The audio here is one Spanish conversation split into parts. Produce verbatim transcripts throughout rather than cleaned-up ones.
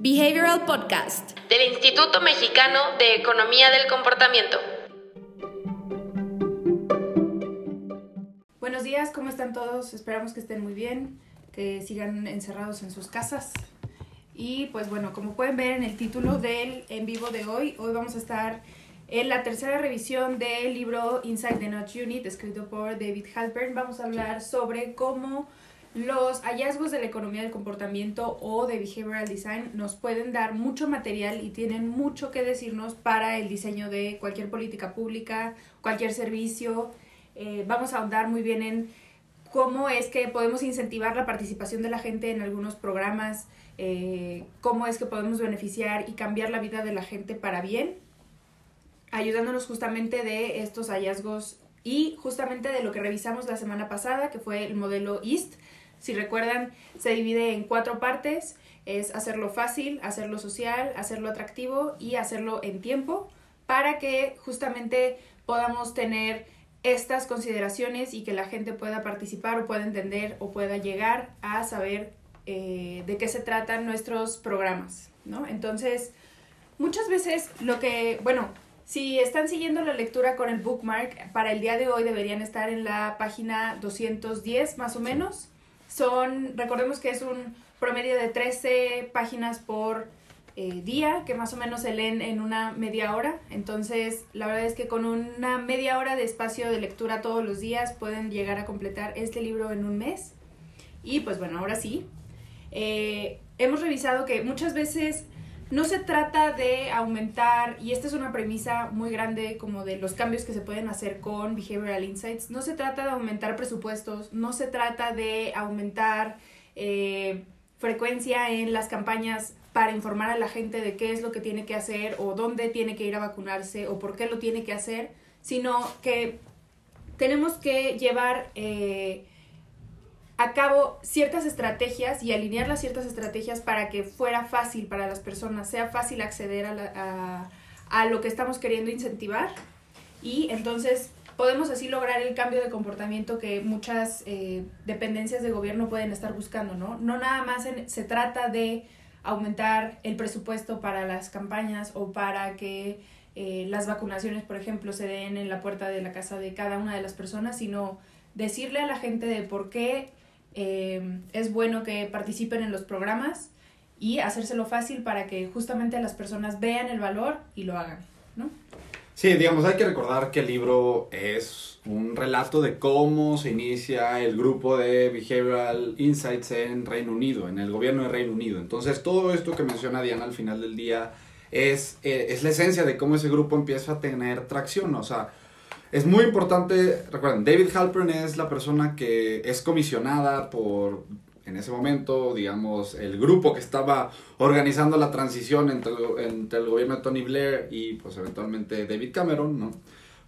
Behavioral Podcast del Instituto Mexicano de Economía del Comportamiento. Buenos días, ¿cómo están todos? Esperamos que estén muy bien, que sigan encerrados en sus casas. Y pues bueno, como pueden ver en el título del en vivo de hoy, hoy vamos a estar en la tercera revisión del libro Inside the Not Unit, escrito por David Halpern. Vamos a hablar sobre cómo los hallazgos de la economía del comportamiento o de behavioral design nos pueden dar mucho material y tienen mucho que decirnos para el diseño de cualquier política pública, cualquier servicio. Eh, vamos a ahondar muy bien en cómo es que podemos incentivar la participación de la gente en algunos programas, eh, cómo es que podemos beneficiar y cambiar la vida de la gente para bien, ayudándonos justamente de estos hallazgos y justamente de lo que revisamos la semana pasada, que fue el modelo E A S T. Si recuerdan, se divide en cuatro partes. Es hacerlo fácil, hacerlo social, hacerlo atractivo y hacerlo en tiempo, para que justamente podamos tener estas consideraciones y que la gente pueda participar o pueda entender o pueda llegar a saber eh, de qué se tratan nuestros programas, ¿no? Entonces, muchas veces lo que, bueno, si están siguiendo la lectura con el bookmark, para el día de hoy deberían estar en la página doscientos diez más o menos. Son, recordemos que es un promedio de trece páginas por eh, día, que más o menos se leen en una media hora. Entonces, la verdad es que con una media hora de espacio de lectura todos los días pueden llegar a completar este libro en un mes. Y pues bueno, ahora sí. Eh, hemos revisado que muchas veces no se trata de aumentar, y esta es una premisa muy grande como de los cambios que se pueden hacer con Behavioral Insights, no se trata de aumentar presupuestos, no se trata de aumentar eh, frecuencia en las campañas para informar a la gente de qué es lo que tiene que hacer o dónde tiene que ir a vacunarse o por qué lo tiene que hacer, sino que tenemos que llevar Eh, a cabo ciertas estrategias y alinear las ciertas estrategias para que fuera fácil para las personas, sea fácil acceder a, la, a, a lo que estamos queriendo incentivar, y entonces podemos así lograr el cambio de comportamiento que muchas eh, dependencias de gobierno pueden estar buscando, ¿no? No nada más en, se trata de aumentar el presupuesto para las campañas o para que eh, las vacunaciones, por ejemplo, se den en la puerta de la casa de cada una de las personas, sino decirle a la gente de por qué Eh, es bueno que participen en los programas y hacérselo fácil para que justamente las personas vean el valor y lo hagan, ¿no? Sí, digamos, hay que recordar que el libro es un relato de cómo se inicia el grupo de Behavioral Insights en Reino Unido, en el gobierno de Reino Unido. Entonces, todo esto que menciona Diana al final del día es, eh, es la esencia de cómo ese grupo empieza a tener tracción, o sea, es muy importante. Recuerden, David Halpern es la persona que es comisionada por, en ese momento, digamos, el grupo que estaba organizando la transición entre, entre el gobierno de Tony Blair y, pues, eventualmente David Cameron, ¿no?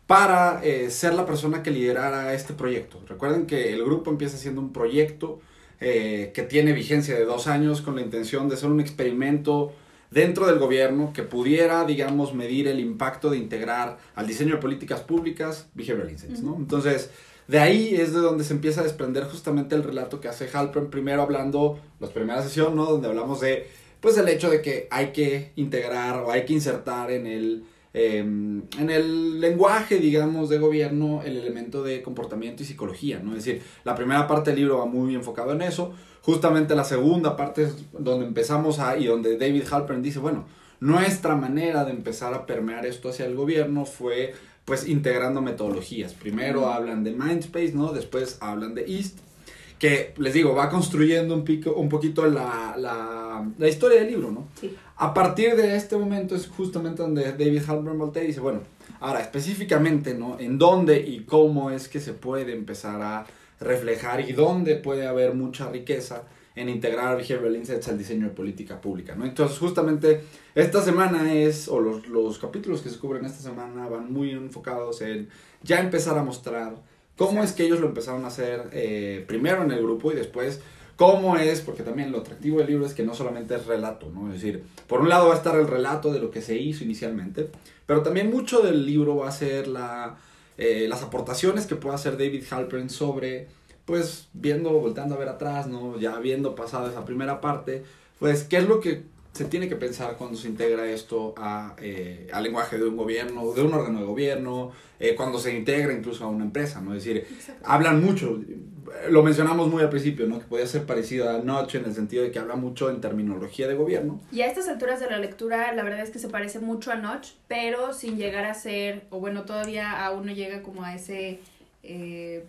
Para eh, ser la persona que liderara este proyecto. Recuerden que el grupo empieza siendo un proyecto eh, que tiene vigencia de dos años con la intención de ser un experimento dentro del gobierno que pudiera, digamos, medir el impacto de integrar al diseño de políticas públicas Behavioral Insights, ¿no? Entonces, de ahí es de donde se empieza a desprender justamente el relato que hace Halpern, primero hablando, la primera sesión, ¿no? Donde hablamos de, pues, el hecho de que hay que integrar o hay que insertar en el, eh, en el lenguaje, digamos, de gobierno, el elemento de comportamiento y psicología, ¿no? Es decir, la primera parte del libro va muy enfocado en eso. Justamente la segunda parte es donde empezamos a, y donde David Halpern dice, bueno, nuestra manera de empezar a permear esto hacia el gobierno fue, pues, integrando metodologías. Primero hablan de Mindspace, ¿no? Después hablan de E A S T, que, les digo, va construyendo un, pico, un poquito la, la, la historia del libro, ¿no? Sí. A partir de este momento es justamente donde David Halpern voltea y dice, bueno, ahora específicamente, ¿no? ¿En dónde y cómo es que se puede empezar a reflejar y dónde puede haber mucha riqueza en integrar Behavioral Insights al diseño de política pública, ¿no? Entonces, justamente esta semana es, o los, los capítulos que se cubren esta semana van muy enfocados en ya empezar a mostrar cómo es que ellos lo empezaron a hacer eh, primero en el grupo y después cómo es, porque también lo atractivo del libro es que no solamente es relato, ¿no? Es decir, por un lado va a estar el relato de lo que se hizo inicialmente, pero también mucho del libro va a ser la Eh, las aportaciones que pueda hacer David Halpern sobre, pues, viendo, volteando a ver atrás, ¿no? Ya habiendo pasado esa primera parte, pues, qué es lo que se tiene que pensar cuando se integra esto a, eh, al lenguaje de un gobierno, de un órgano de gobierno, eh, cuando se integra incluso a una empresa, ¿no? Es decir, hablan mucho, lo mencionamos muy al principio, ¿no? Que podía ser parecido a Notch en el sentido de que habla mucho en terminología de gobierno. Y a estas alturas de la lectura, la verdad es que se parece mucho a Notch, pero sin llegar a ser, o bueno, todavía aún no llega como a ese... Eh,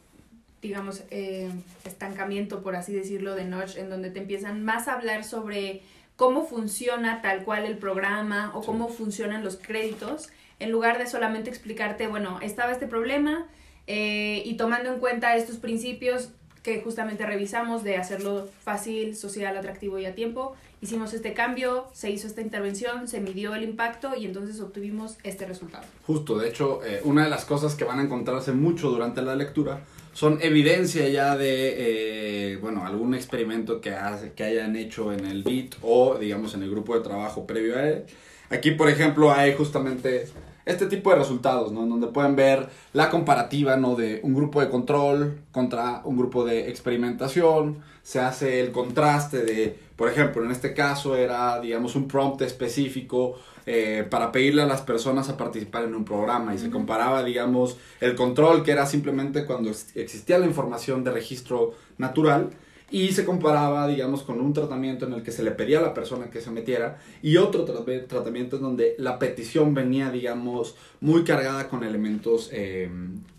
digamos, eh, estancamiento, por así decirlo, de Notch, en donde te empiezan más a hablar sobre cómo funciona tal cual el programa o cómo funcionan los créditos, en lugar de solamente explicarte, bueno, estaba este problema eh, y tomando en cuenta estos principios que justamente revisamos de hacerlo fácil, social, atractivo y a tiempo, hicimos este cambio, se hizo esta intervención, se midió el impacto y entonces obtuvimos este resultado. Justo, de hecho, eh, una de las cosas que van a encontrarse mucho durante la lectura son evidencia ya de, eh, bueno, algún experimento que, hace, que hayan hecho en el B I D o, digamos, en el grupo de trabajo previo a él. Aquí, por ejemplo, hay justamente este tipo de resultados, ¿no? Donde pueden ver la comparativa, ¿no? De un grupo de control contra un grupo de experimentación. Se hace el contraste de, por ejemplo, en este caso era, digamos, un prompt específico Eh, para pedirle a las personas a participar en un programa y se comparaba, digamos, el control que era simplemente cuando existía la información de registro natural y se comparaba, digamos, con un tratamiento en el que se le pedía a la persona que se metiera y otro tra- tratamiento en donde la petición venía, digamos, muy cargada con elementos, eh,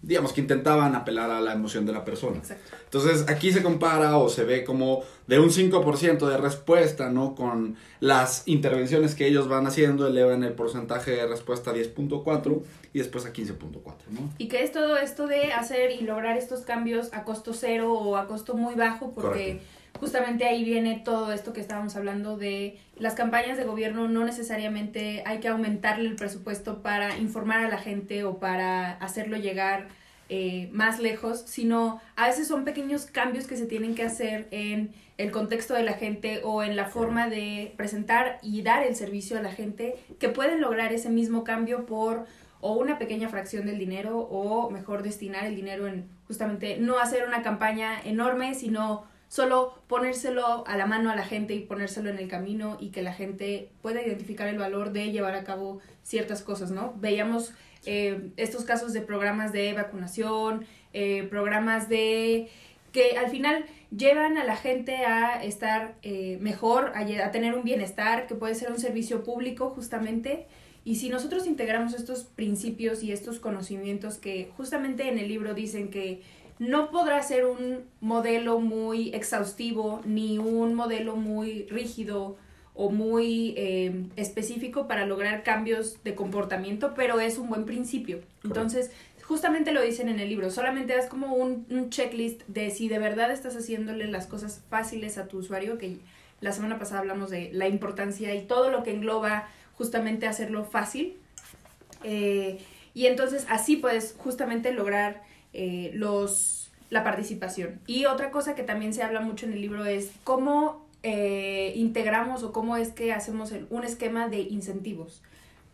digamos, que intentaban apelar a la emoción de la persona. Exacto. Entonces, aquí se compara o se ve como de un cinco por ciento de respuesta, ¿no? Con las intervenciones que ellos van haciendo, elevan el porcentaje de respuesta a diez punto cuatro y después a quince punto cuatro, ¿no? Y que es todo esto de hacer y lograr estos cambios a costo cero o a costo muy bajo, porque correcto, justamente ahí viene todo esto que estábamos hablando de las campañas de gobierno. No necesariamente hay que aumentarle el presupuesto para informar a la gente o para hacerlo llegar Eh, más lejos, sino a veces son pequeños cambios que se tienen que hacer en el contexto de la gente o en la forma de presentar y dar el servicio a la gente, que pueden lograr ese mismo cambio por o una pequeña fracción del dinero, o mejor destinar el dinero en justamente no hacer una campaña enorme, sino solo ponérselo a la mano a la gente y ponérselo en el camino y que la gente pueda identificar el valor de llevar a cabo ciertas cosas, ¿no? Veíamos Eh, estos casos de programas de vacunación, eh, programas de que al final llevan a la gente a estar eh, mejor, a, a tener un bienestar, que puede ser un servicio público justamente. Y si nosotros integramos estos principios y estos conocimientos que justamente en el libro dicen que no podrá ser un modelo muy exhaustivo ni un modelo muy rígido o muy eh, específico para lograr cambios de comportamiento, pero es un buen principio. Correcto. Entonces, justamente lo dicen en el libro, solamente das como un, un checklist de si de verdad estás haciéndole las cosas fáciles a tu usuario, que la semana pasada hablamos de la importancia y todo lo que engloba justamente hacerlo fácil. Eh, y entonces así puedes justamente lograr eh, los, la participación. Y otra cosa que también se habla mucho en el libro es cómo Eh, integramos o cómo es que hacemos el, un esquema de incentivos.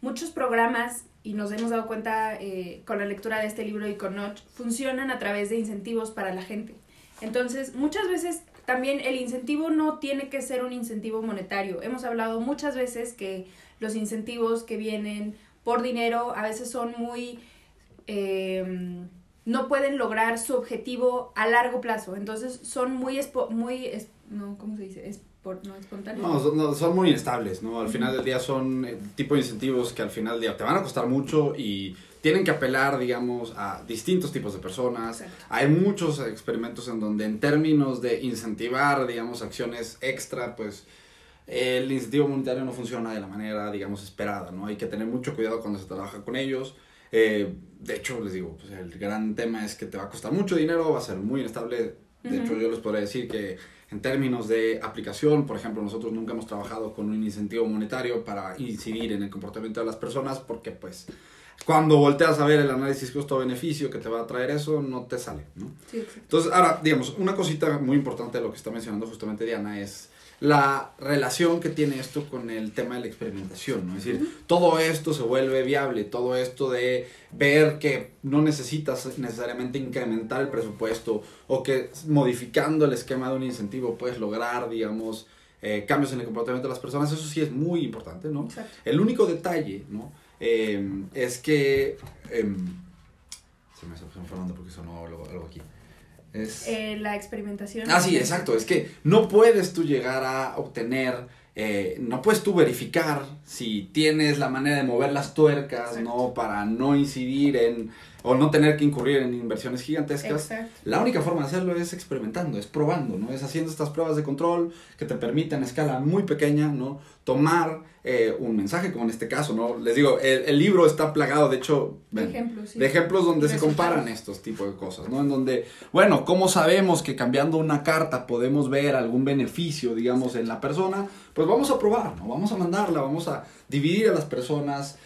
Muchos programas, y nos hemos dado cuenta eh, con la lectura de este libro y con Notch, funcionan a través de incentivos para la gente. Entonces, muchas veces también el incentivo no tiene que ser un incentivo monetario. Hemos hablado muchas veces que los incentivos que vienen por dinero a veces son muy... Eh, no pueden lograr su objetivo a largo plazo. Entonces, son muy... Espo- muy es- no, ¿cómo se dice? Es por, no, espontáneos. No, son, no, son muy inestables, ¿no? Al uh-huh. final del día son el tipo de incentivos que al final del día te van a costar mucho y tienen que apelar, digamos, a distintos tipos de personas. Exacto. Hay muchos experimentos en donde en términos de incentivar, digamos, acciones extra, pues el incentivo monetario no funciona de la manera, digamos, esperada, ¿no? Hay que tener mucho cuidado cuando se trabaja con ellos. Eh, de hecho, les digo, pues el gran tema es que te va a costar mucho dinero, va a ser muy inestable. De uh-huh. hecho, yo les podría decir que en términos de aplicación, por ejemplo, nosotros nunca hemos trabajado con un incentivo monetario para incidir en el comportamiento de las personas, porque pues cuando volteas a ver el análisis costo-beneficio que te va a traer eso, no te sale, ¿no? Sí, sí. Entonces, ahora, digamos, una cosita muy importante de lo que está mencionando justamente Diana es la relación que tiene esto con el tema de la experimentación, ¿no? Es decir, uh-huh. todo esto se vuelve viable, todo esto de ver que no necesitas necesariamente incrementar el presupuesto o que modificando el esquema de un incentivo puedes lograr, digamos, eh, cambios en el comportamiento de las personas, eso sí es muy importante, ¿no? Exacto. El único detalle, ¿no? Eh, es que... Eh, se me está Fernando porque sonó algo, algo aquí. Es... Eh, la experimentación. Ah, sí, exacto. Es que no puedes tú llegar a obtener... Eh, no puedes tú verificar si tienes la manera de mover las tuercas, exacto, ¿no? Para no incidir en... o no tener que incurrir en inversiones gigantescas. Exacto. La única forma de hacerlo es experimentando, es probando, ¿no? Es haciendo estas pruebas de control que te permiten a escala muy pequeña, ¿no? Tomar eh, un mensaje, como en este caso, ¿no? Les digo, el, el libro está plagado, de hecho, de, ven, ejemplos, sí, de ejemplos donde resultados. Se comparan estos tipos de cosas, ¿no? En donde, bueno, ¿cómo sabemos que cambiando una carta podemos ver algún beneficio, digamos, en la persona? Pues vamos a probar, ¿no? Vamos a mandarla, vamos a dividir a las personas...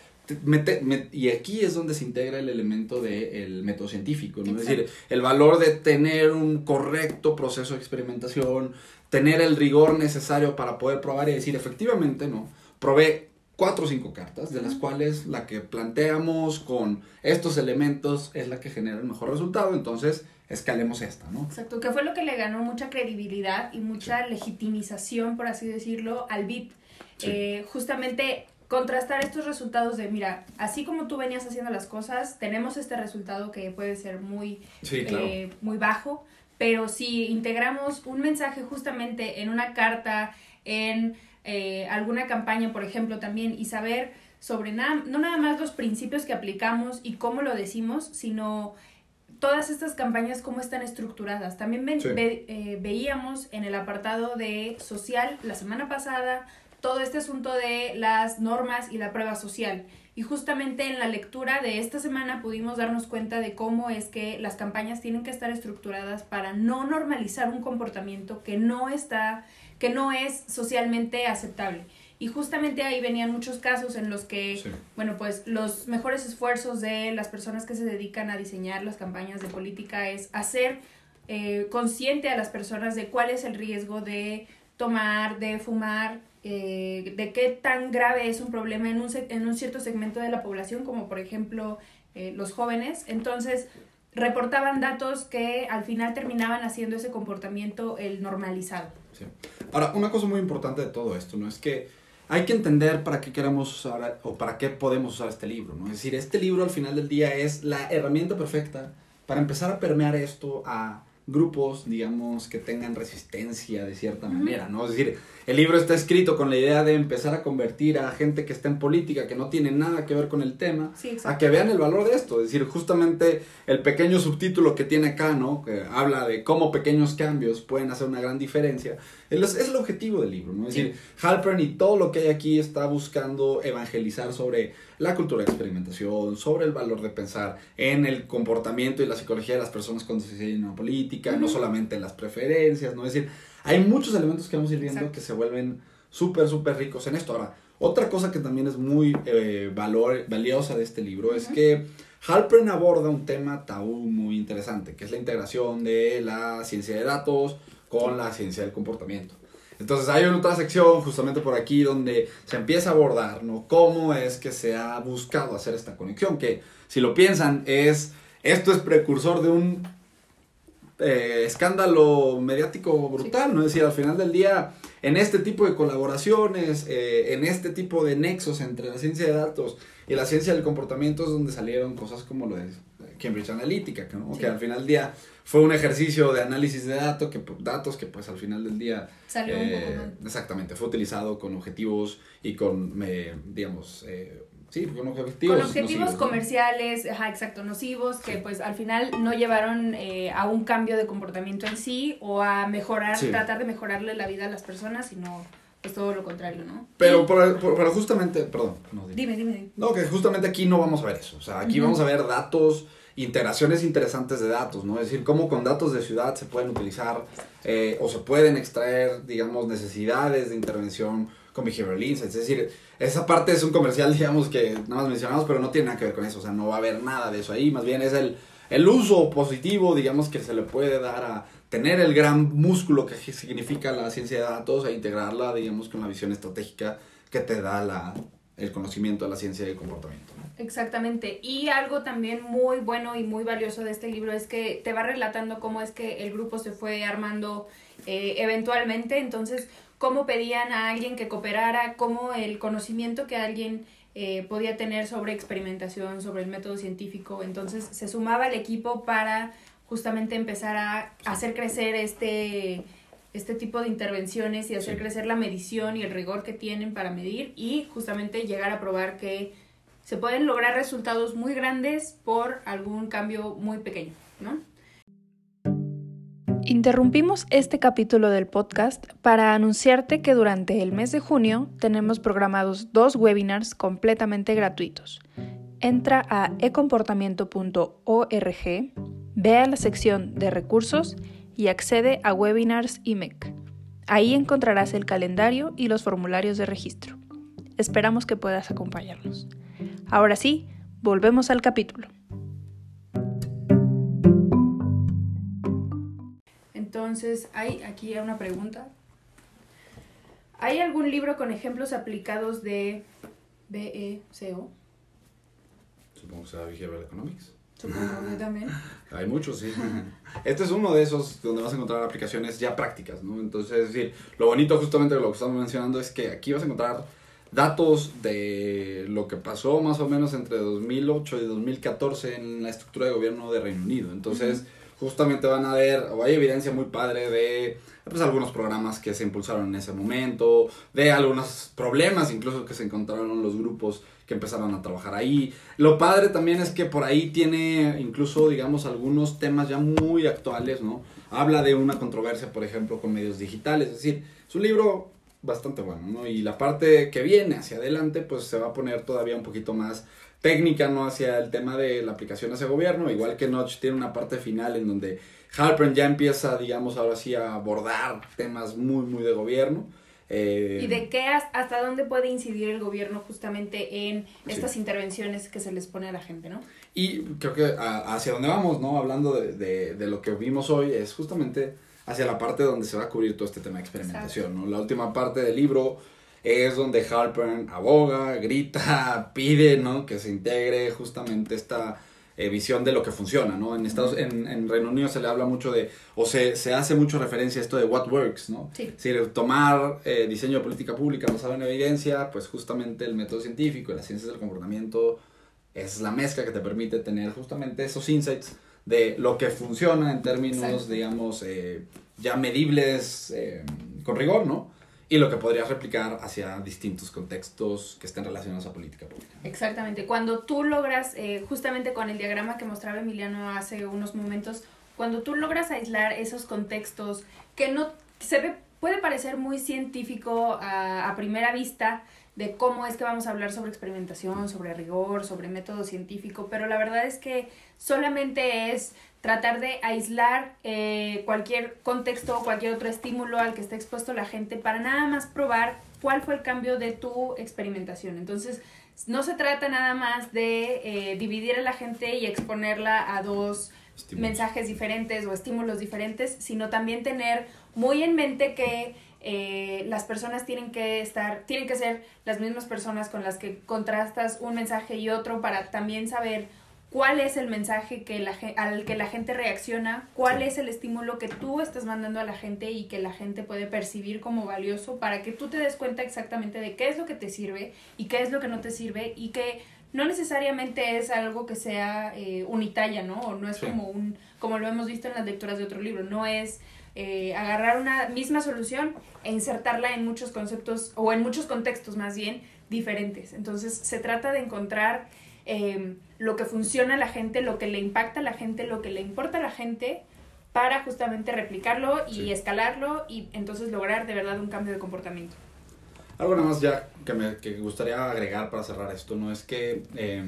Mete, met, y aquí es donde se integra el elemento del metocientífico, ¿no? Es decir, el valor de tener un correcto proceso de experimentación, tener el rigor necesario para poder probar y decir, efectivamente, ¿no? Probé cuatro o cinco cartas, de las cuales la que planteamos con estos elementos es la que genera el mejor resultado, entonces escalemos esta, ¿no? Exacto, que fue lo que le ganó mucha credibilidad y mucha legitimización, por así decirlo, al B I D. Sí. Eh, justamente... contrastar estos resultados de, mira, así como tú venías haciendo las cosas, tenemos este resultado que puede ser muy, sí, claro, eh, muy bajo, pero si integramos un mensaje justamente en una carta, en eh, alguna campaña, por ejemplo, también, y saber sobre nada, no nada más los principios que aplicamos y cómo lo decimos, sino todas estas campañas cómo están estructuradas. También ven, sí. ve, eh, veíamos en el apartado de social la semana pasada, todo este asunto de las normas y la prueba social. Y justamente en la lectura de esta semana pudimos darnos cuenta de cómo es que las campañas tienen que estar estructuradas para no normalizar un comportamiento que no está, que no es socialmente aceptable. Y justamente ahí venían muchos casos en los que, sí, bueno, pues los mejores esfuerzos de las personas que se dedican a diseñar las campañas de política es hacer eh, consciente a las personas de cuál es el riesgo de tomar, de fumar, Eh, de qué tan grave es un problema en un, en un cierto segmento de la población, como por ejemplo eh, los jóvenes. Entonces reportaban datos que al final terminaban haciendo ese comportamiento el normalizado. Sí. Ahora, una cosa muy importante de todo esto, ¿no? Es que hay que entender para qué queremos usar o para qué podemos usar este libro, ¿no? Es decir, este libro al final del día es la herramienta perfecta para empezar a permear esto a grupos, digamos, que tengan resistencia de cierta manera, ¿no? Es decir, el libro está escrito con la idea de empezar a convertir a gente que está en política, que no tiene nada que ver con el tema, sí, a que vean el valor de esto. Es decir, justamente el pequeño subtítulo que tiene acá, ¿no? Que habla de cómo pequeños cambios pueden hacer una gran diferencia. Es, es el objetivo del libro, ¿no? Es sí. decir, Halpern y todo lo que hay aquí está buscando evangelizar sobre la cultura de experimentación, sobre el valor de pensar en el comportamiento y la psicología de las personas cuando se diseñan una política, no solamente en las preferencias, ¿no? Es decir, hay muchos elementos que vamos a ir viendo, exacto, que se vuelven súper, súper ricos en esto. Ahora, otra cosa que también es muy eh, valor, valiosa de este libro, uh-huh, es que Halpern aborda un tema tabú muy interesante, que es la integración de la ciencia de datos con la ciencia del comportamiento. Entonces hay otra sección justamente por aquí donde se empieza a abordar, ¿no? Cómo es que se ha buscado hacer esta conexión, que si lo piensan es, esto es precursor de un Eh, escándalo mediático brutal, ¿no? Es decir, al final del día, en este tipo de colaboraciones, eh, en este tipo de nexos entre la ciencia de datos y la ciencia del comportamiento es donde salieron cosas como lo de Cambridge Analytica, ¿no? Sí. Que al final del día fue un ejercicio de análisis de datos que, datos que pues al final del día salió eh, un poco, ¿no? Exactamente, fue utilizado con objetivos y con, eh, digamos... Eh, Sí, con objetivos, con objetivos nocivos, comerciales, ¿no? Ajá, exacto, nocivos, que sí, pues al final no llevaron eh, a un cambio de comportamiento en sí o a mejorar, sí, tratar de mejorarle la vida a las personas, sino pues todo lo contrario, ¿no? Pero, por, por, pero justamente, perdón. No, dime. dime, dime, dime. No, que justamente aquí no vamos a ver eso, o sea, aquí uh-huh, vamos a ver datos, integraciones interesantes de datos, ¿no? Es decir, cómo con datos de ciudad se pueden utilizar eh, o se pueden extraer, digamos, necesidades de intervención con behavioral insights. Es decir, esa parte es un comercial, digamos, que nada más mencionamos, pero no tiene nada que ver con eso, o sea, no va a haber nada de eso ahí, más bien es el, el uso positivo, digamos, que se le puede dar a tener el gran músculo que significa la ciencia de datos e integrarla, digamos, con la visión estratégica que te da la, el conocimiento de la ciencia del comportamiento, ¿no? Exactamente, y algo también muy bueno y muy valioso de este libro es que te va relatando cómo es que el grupo se fue armando eh, eventualmente, entonces... cómo pedían a alguien que cooperara, cómo el conocimiento que alguien eh, podía tener sobre experimentación, sobre el método científico. Entonces se sumaba el equipo para justamente empezar a hacer crecer este, este tipo de intervenciones y hacer sí. crecer la medición y el rigor que tienen para medir y justamente llegar a probar que se pueden lograr resultados muy grandes por algún cambio muy pequeño, ¿no? Interrumpimos este capítulo del podcast para anunciarte que durante el mes de junio tenemos programados dos webinars completamente gratuitos. Entra a e comportamiento punto org, ve a la sección de recursos y accede a Webinars I M E C. Ahí encontrarás el calendario y los formularios de registro. Esperamos que puedas acompañarnos. Ahora sí, volvemos al capítulo. Entonces, hay aquí una pregunta. ¿Hay algún libro con ejemplos aplicados de B E C O? Supongo que será Behavioral Economics. Supongo que también. Hay muchos, sí. Este es uno de esos donde vas a encontrar aplicaciones ya prácticas, ¿no? Entonces, es decir, lo bonito justamente de lo que estamos mencionando es que aquí vas a encontrar datos de lo que pasó más o menos entre dos mil ocho y dos mil catorce en la estructura de gobierno de Reino Unido. Entonces, uh-huh. justamente van a ver, o hay evidencia muy padre de pues, algunos programas que se impulsaron en ese momento, de algunos problemas incluso que se encontraron los grupos que empezaron a trabajar ahí. Lo padre también es que por ahí tiene incluso, digamos, algunos temas ya muy actuales, ¿no? Habla de una controversia, por ejemplo, con medios digitales. Es decir, es un libro bastante bueno, ¿no? Y la parte que viene hacia adelante, pues se va a poner todavía un poquito más técnica, ¿no? Hacia el tema de la aplicación hacia gobierno, igual que Notch tiene una parte final en donde Halpern ya empieza, digamos, ahora sí a abordar temas muy, muy de gobierno. Eh, ¿Y de qué, hasta dónde puede incidir el gobierno justamente en estas sí. intervenciones que se les pone a la gente, ¿no? Y creo que a, hacia dónde vamos, ¿no? Hablando de, de, de lo que vimos hoy, es justamente hacia la parte donde se va a cubrir todo este tema de experimentación, exacto. ¿no? La última parte del libro es donde Halpern aboga, grita, pide, ¿no? Que se integre justamente esta eh, visión de lo que funciona, ¿no? En Estados, en, en Reino Unido se le habla mucho de, o se, se hace mucho referencia a esto de what works, ¿no? Sí. Es decir, tomar eh, diseño de política pública basado en evidencia, pues justamente el método científico y las ciencias del comportamiento es la mezcla que te permite tener justamente esos insights de lo que funciona en términos, exacto. digamos, eh, ya medibles eh, con rigor, ¿no? Y lo que podrías replicar hacia distintos contextos que estén relacionados a política pública. Exactamente. Cuando tú logras, eh, justamente con el diagrama que mostraba Emiliano hace unos momentos, cuando tú logras aislar esos contextos que no se ve, puede parecer muy científico a, a primera vista de cómo es que vamos a hablar sobre experimentación, sobre rigor, sobre método científico, pero la verdad es que solamente es tratar de aislar eh, cualquier contexto o cualquier otro estímulo al que esté expuesto la gente para nada más probar cuál fue el cambio de tu experimentación. Entonces, no se trata nada más de eh, dividir a la gente y exponerla a dos estímulos. Mensajes diferentes o estímulos diferentes, sino también tener muy en mente que eh, las personas tienen que estar, tienen que ser las mismas personas con las que contrastas un mensaje y otro para también saber cuál es el mensaje que la, al que la gente reacciona, cuál sí. es el estímulo que tú estás mandando a la gente y que la gente puede percibir como valioso para que tú te des cuenta exactamente de qué es lo que te sirve y qué es lo que no te sirve y que no necesariamente es algo que sea eh, unitalla, ¿no? O no es sí. como un, como lo hemos visto en las lecturas de otro libro, no es eh, agarrar una misma solución e insertarla en muchos conceptos o en muchos contextos más bien diferentes. Entonces se trata de encontrar Eh, lo que funciona a la gente, lo que le impacta a la gente, lo que le importa a la gente para justamente replicarlo y sí. escalarlo y entonces lograr de verdad un cambio de comportamiento. Algo nada más ya que me que gustaría agregar para cerrar esto, ¿no? Es que eh,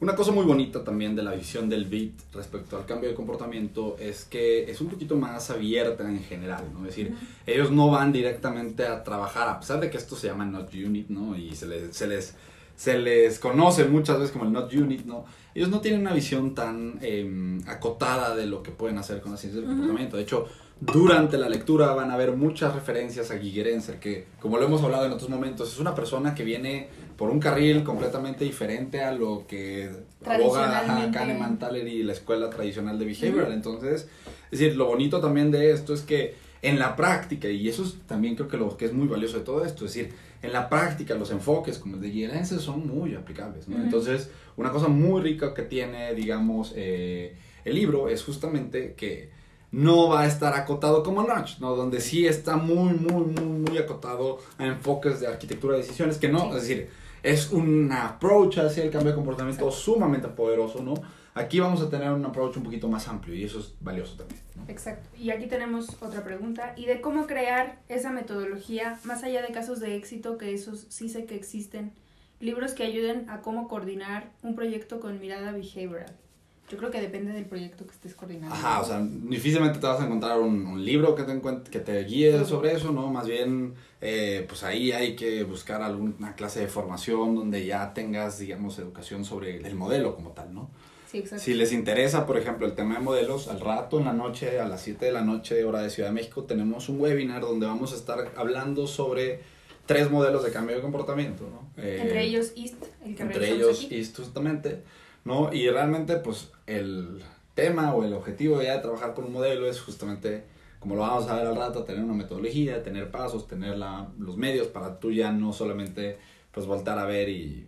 una cosa muy bonita también de la visión del B I D respecto al cambio de comportamiento es que es un poquito más abierta en general, ¿no? Es decir, uh-huh. ellos no van directamente a trabajar, a pesar de que esto se llama Not Unit, ¿no? Y se les... Se les Se les conoce muchas veces como el Not Unit, ¿no? Ellos no tienen una visión tan eh, acotada de lo que pueden hacer con las ciencias del uh-huh. comportamiento. De hecho, durante la lectura van a ver muchas referencias a Gigerenzer, que, como lo hemos hablado en otros momentos, es una persona que viene por un carril completamente diferente a lo que aboga Kahneman, Thaler y la escuela tradicional de Behavioral. Uh-huh. Entonces, es decir, lo bonito también de esto es que en la práctica, y eso es también creo que lo que es muy valioso de todo esto, es decir, en la práctica los enfoques como el de Gigerenzer son muy aplicables, ¿no? Uh-huh. Entonces, una cosa muy rica que tiene, digamos, eh, el libro es justamente que no va a estar acotado como Notch, ¿no? Donde sí está muy, muy, muy, muy acotado a enfoques de arquitectura de decisiones, que no, sí. Es decir, es un approach hacia el cambio de comportamiento Exacto. sumamente poderoso, ¿no? Aquí vamos a tener un approach un poquito más amplio y eso es valioso también, ¿no? Exacto. Y aquí tenemos otra pregunta, y de cómo crear esa metodología, más allá de casos de éxito, que esos sí sé que existen, libros que ayuden a cómo coordinar un proyecto con mirada behavioral. Yo creo que depende del proyecto que estés coordinando. Ajá, o sea, difícilmente te vas a encontrar un, un libro que te, que te guíe uh-huh. sobre eso, ¿no? Más bien, eh, pues ahí hay que buscar alguna clase de formación donde ya tengas, digamos, educación sobre el modelo como tal, ¿no? Sí, exacto. Si les interesa, por ejemplo, el tema de modelos, al rato, en la noche, a las siete de la noche, hora de Ciudad de México, tenemos un webinar donde vamos a estar hablando sobre tres modelos de cambio de comportamiento, ¿no? Eh, entre ellos E A S T, el que Entre ellos aquí. E A S T, justamente, ¿no? Y realmente, pues, el tema o el objetivo ya de trabajar con un modelo es justamente, como lo vamos a ver al rato, tener una metodología, tener pasos, tener la, los medios para tú ya no solamente, pues, voltar a ver y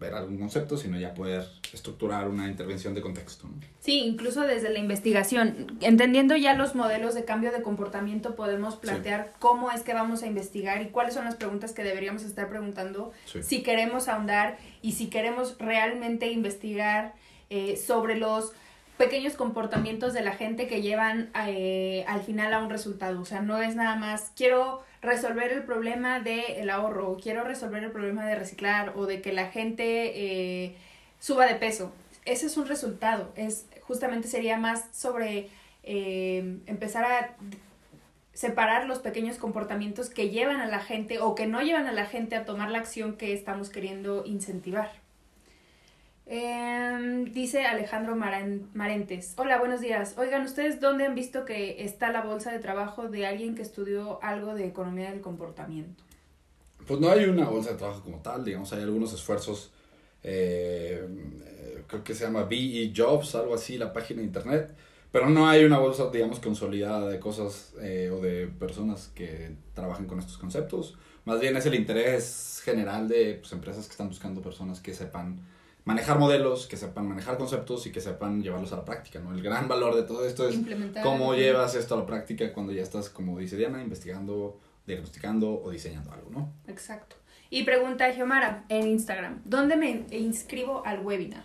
ver algún concepto, sino ya poder estructurar una intervención de contexto, ¿no? Sí, incluso desde la investigación. Entendiendo ya los modelos de cambio de comportamiento, podemos plantear sí. cómo es que vamos a investigar y cuáles son las preguntas que deberíamos estar preguntando sí. si queremos ahondar y si queremos realmente investigar eh, sobre los pequeños comportamientos de la gente que llevan eh, al final a un resultado. O sea, no es nada más quiero resolver el problema del ahorro, o quiero resolver el problema de reciclar, o de que la gente eh, suba de peso. Ese es un resultado. Es, justamente sería más sobre eh, empezar a separar los pequeños comportamientos que llevan a la gente o que no llevan a la gente a tomar la acción que estamos queriendo incentivar. Eh, dice Alejandro Maran, Marentes. Hola, buenos días. Oigan, ¿ustedes dónde han visto que está la bolsa de trabajo de alguien que estudió algo de economía del comportamiento? Pues no hay una bolsa de trabajo como tal, digamos, hay algunos esfuerzos, eh, creo que se llama B E Jobs, algo así, la página de internet, pero no hay una bolsa, digamos, consolidada de cosas eh, o de personas que trabajen con estos conceptos. Más bien es el interés general de pues, empresas que están buscando personas que sepan manejar modelos, que sepan manejar conceptos y que sepan llevarlos a la práctica, ¿no? El gran valor de todo esto es cómo llevas esto a la práctica cuando ya estás, como dice Diana, investigando, diagnosticando o diseñando algo, ¿no? Exacto. Y pregunta Geomara en Instagram, ¿dónde me inscribo al webinar?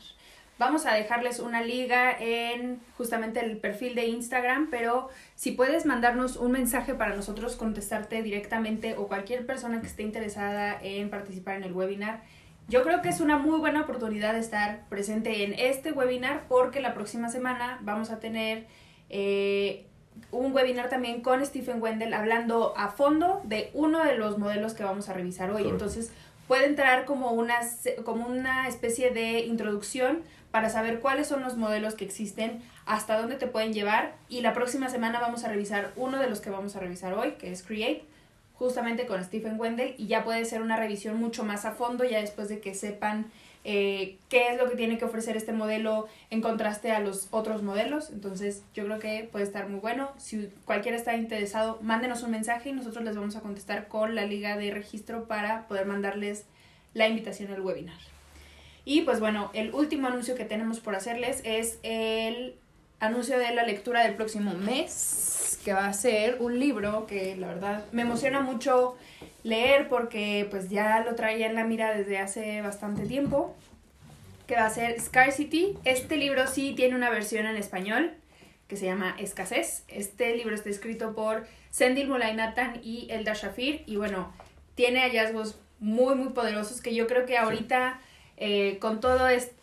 Vamos a dejarles una liga en justamente el perfil de Instagram, pero si puedes mandarnos un mensaje para nosotros contestarte directamente o cualquier persona que esté interesada en participar en el webinar. Yo creo que es una muy buena oportunidad de estar presente en este webinar porque la próxima semana vamos a tener eh, un webinar también con Stephen Wendell hablando a fondo de uno de los modelos que vamos a revisar hoy. Correcto. Entonces puede entrar como una, como una especie de introducción para saber cuáles son los modelos que existen, hasta dónde te pueden llevar, y la próxima semana vamos a revisar uno de los que vamos a revisar hoy, que es Create, justamente con Stephen Wendell, y ya puede ser una revisión mucho más a fondo, ya después de que sepan eh, qué es lo que tiene que ofrecer este modelo en contraste a los otros modelos. Entonces yo creo que puede estar muy bueno. Si cualquiera está interesado, mándenos un mensaje y nosotros les vamos a contestar con la liga de registro para poder mandarles la invitación al webinar. Y pues bueno, el último anuncio que tenemos por hacerles es el anuncio de la lectura del próximo mes, que va a ser un libro que la verdad me emociona mucho leer porque pues ya lo traía en la mira desde hace bastante tiempo, que va a ser Scarcity. Este libro sí tiene una versión en español que se llama Escasez. Este libro está escrito por Sendhil Mullainathan y Eldar Shafir y bueno, tiene hallazgos muy muy poderosos que yo creo que ahorita eh, con todo este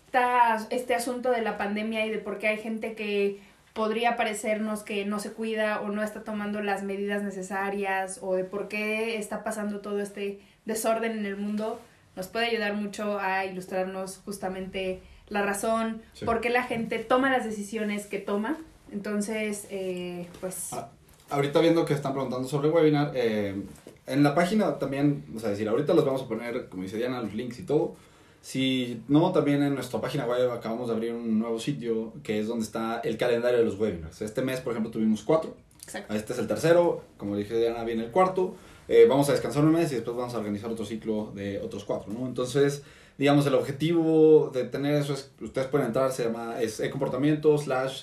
este asunto de la pandemia y de por qué hay gente que podría parecernos que no se cuida o no está tomando las medidas necesarias o de por qué está pasando todo este desorden en el mundo, nos puede ayudar mucho a ilustrarnos justamente la razón, sí. por qué la gente toma las decisiones que toma. Entonces, eh, pues... Ah, ahorita viendo que están preguntando sobre el webinar, eh, en la página también, o sea, decir, ahorita los vamos a poner, como dice Diana, los links y todo. Si no, también en nuestra página web acabamos de abrir un nuevo sitio que es donde está el calendario de los webinars. Este mes, por ejemplo, tuvimos cuatro. Exacto. Este es el tercero, como dije Diana, viene el cuarto. Eh, vamos a descansar un mes y después vamos a organizar otro ciclo de otros cuatro, ¿no? Entonces, digamos, el objetivo de tener eso es, ustedes pueden entrar, se llama, es comportamiento slash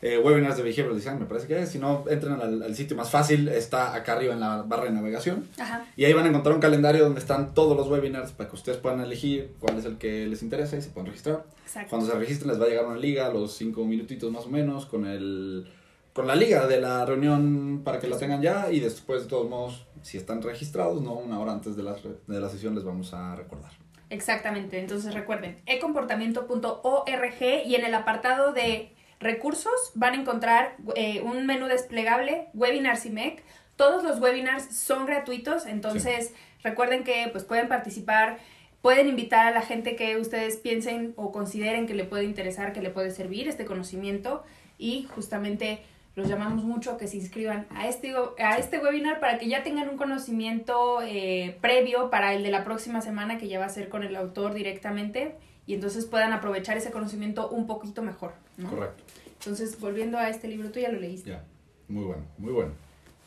eh, webinars de behavioral design, me parece que es. Si no, entren al, al sitio más fácil, está acá arriba en la barra de navegación. Ajá. Y ahí van a encontrar un calendario donde están todos los webinars para que ustedes puedan elegir cuál es el que les interesa y se puedan registrar. Exacto. Cuando se registren les va a llegar una liga a los cinco minutitos más o menos con el... con la liga de la reunión para que la tengan ya, y después de todos modos, si están registrados, no una hora antes de la, de la sesión les vamos a recordar. Exactamente, entonces recuerden, e comportamiento punto org, y en el apartado de recursos van a encontrar eh, un menú desplegable, webinars y M E C. Todos los webinars son gratuitos, entonces sí. Recuerden que pues, pueden participar, pueden invitar a la gente que ustedes piensen o consideren que le puede interesar, que le puede servir este conocimiento, y justamente... los llamamos mucho a que se inscriban a este, a este webinar para que ya tengan un conocimiento eh, previo para el de la próxima semana, que ya va a ser con el autor directamente, y entonces puedan aprovechar ese conocimiento un poquito mejor, ¿no? Correcto. Entonces, volviendo a este libro, tú ya lo leíste. Ya, muy bueno, muy bueno.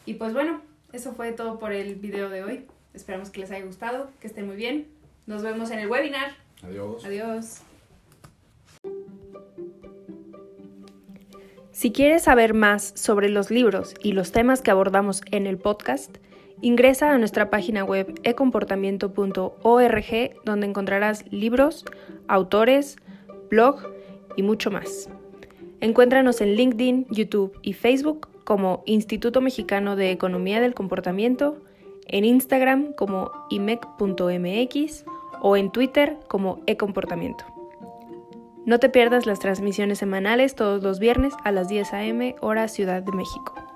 Y pues bueno, eso fue todo por el video de hoy. Esperamos que les haya gustado, que estén muy bien. Nos vemos en el webinar. Adiós. Adiós. Si quieres saber más sobre los libros y los temas que abordamos en el podcast, ingresa a nuestra página web e comportamiento punto org, donde encontrarás libros, autores, blog y mucho más. Encuéntranos en LinkedIn, YouTube y Facebook como Instituto Mexicano de Economía del Comportamiento, en Instagram como i m e c punto m x o en Twitter como e comportamiento. No te pierdas las transmisiones semanales todos los viernes a las diez a eme hora Ciudad de México.